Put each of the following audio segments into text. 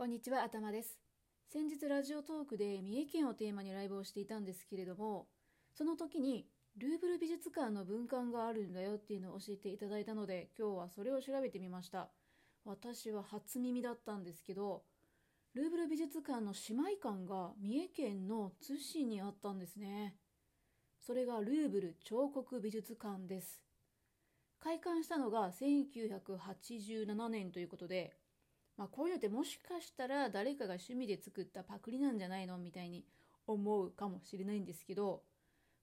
こんにちは、あたまです。先日ラジオトークで三重県をテーマにライブをしていたんですけれども、その時にルーブル美術館の文館があるんだよっていうのを教えていただいたので、今日はそれを調べてみました。私は初耳だったんですけど、ルーブル美術館の姉妹館が三重県の津市にあったんですね。それがルーブル彫刻美術館です。開館したのが1987年ということで、こういうのってもしかしたら誰かが趣味で作ったパクリなんじゃないのみたいに思うかもしれないんですけど、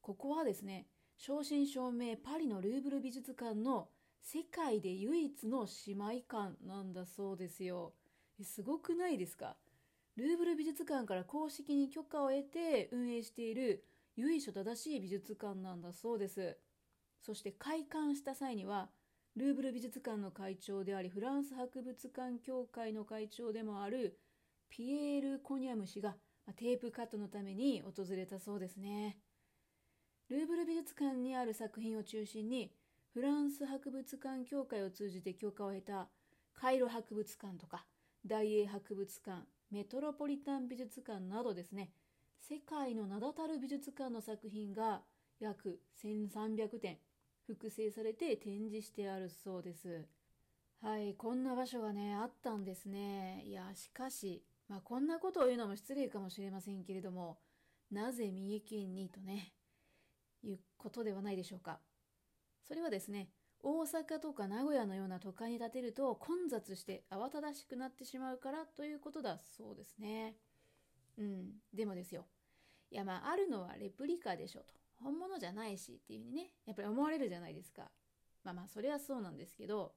ここはですね、正真正銘パリのルーブル美術館の世界で唯一の姉妹館なんだそうですよ。すごくないですか？ルーブル美術館から公式に許可を得て運営している由緒正しい美術館なんだそうです。そして開館した際にはルーブル美術館の会長であり、フランス博物館協会の会長でもあるピエール・コニャム氏がテープカットのために訪れたそうですね。ルーブル美術館にある作品を中心に、フランス博物館協会を通じて許可を得たカイロ博物館とか大英博物館、メトロポリタン美術館などですね、世界の名だたる美術館の作品が約1300点複製されて展示してあるそうです。はい、こんな場所がね、あったんですね。いや、しかし、こんなことを言うのも失礼かもしれませんけれども、なぜ三重県にとね、いうことではないでしょうか。それはですね、大阪とか名古屋のような都会に建てると混雑して慌ただしくなってしまうからということだそうですね。でもですよ。いや、あるのはレプリカでしょと。本物じゃないしっていう風にね、やっぱり思われるじゃないですか。それはそうなんですけど、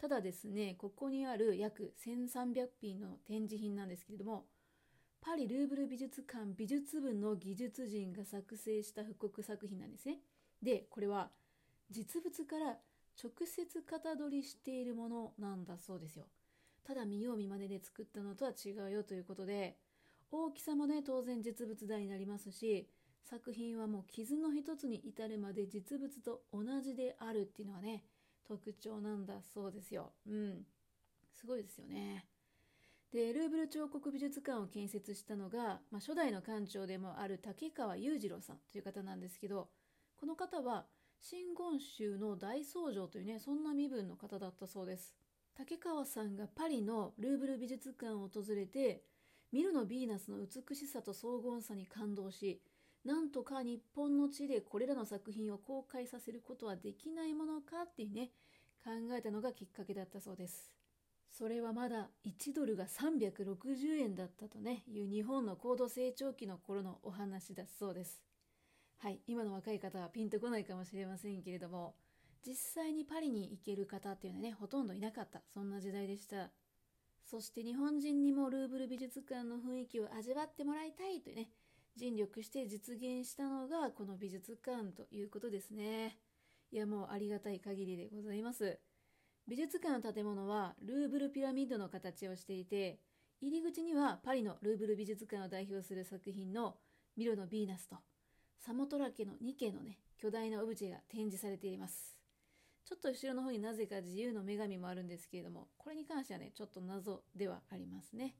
ただですね、ここにある約1300品の展示品なんですけれども、パリルーブル美術館美術部の技術人が作成した復刻作品なんですね。で、これは実物から直接型取りしているものなんだそうですよ。ただ見よう見まねで作ったのとは違うよということで、大きさもね、当然実物大になりますし、作品はもう傷の一つに至るまで実物と同じであるっていうのがね、特徴なんだそうですよ。すごいですよね。で、ルーブル彫刻美術館を建設したのが、初代の館長でもある竹川裕次郎さんという方なんですけど、この方は真言宗の大僧正というね、そんな身分の方だったそうです。竹川さんがパリのルーブル美術館を訪れて、ミロのヴィーナスの美しさと荘厳さに感動し、なんとか日本の地でこれらの作品を公開させることはできないものかっていうね、考えたのがきっかけだったそうです。それはまだ1ドルが360円だったとね、いう日本の高度成長期の頃のお話だそうです。はい、今の若い方はピンとこないかもしれませんけれども、実際にパリに行ける方っていうのはね、ほとんどいなかった、そんな時代でした。そして日本人にもルーブル美術館の雰囲気を味わってもらいたいというね、尽力して実現したのがこの美術館ということですね。いや、もうありがたい限りでございます。美術館の建物はルーブルピラミッドの形をしていて、入り口にはパリのルーブル美術館を代表する作品のミロのヴィーナスとサモトラケの2系のね、巨大なオブジェが展示されています。ちょっと後ろの方になぜか自由の女神もあるんですけれども、これに関してはね、ちょっと謎ではありますね。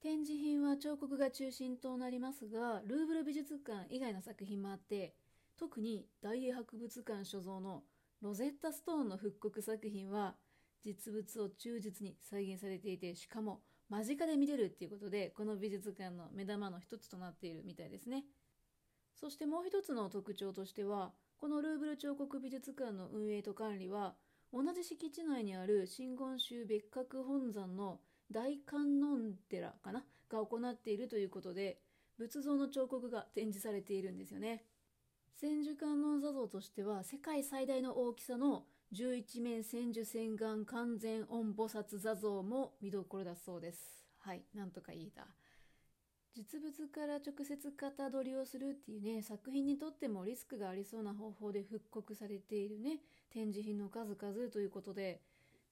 展示品は彫刻が中心となりますが、ルーブル美術館以外の作品もあって、特に大英博物館所蔵のロゼッタストーンの復刻作品は、実物を忠実に再現されていて、しかも間近で見れるっていうことで、この美術館の目玉の一つとなっているみたいですね。そしてもう一つの特徴としては、このルーブル彫刻美術館の運営と管理は、同じ敷地内にある真言宗別格本山の大観音寺が行っているということで、仏像の彫刻が展示されているんですよね。千手観音座像としては世界最大の大きさの11面千手千眼完全音菩薩座像も見どころだそうです。はい、なんとか言えた。実物から直接型取りをするっていうね、作品にとってもリスクがありそうな方法で復刻されているね、展示品の数々ということで、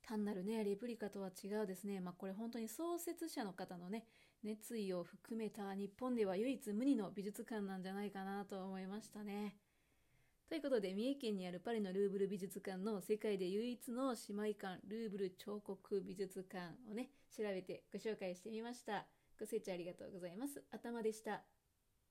単なるね、レプリカとは違うですね。これ本当に創設者の方のね、熱意を含めた日本では唯一無二の美術館なんじゃないかなと思いましたね。ということで、三重県にあるパリのルーブル美術館の世界で唯一の姉妹館、ルーブル彫刻美術館をね、調べてご紹介してみました。ご清聴ありがとうございます。頭でした。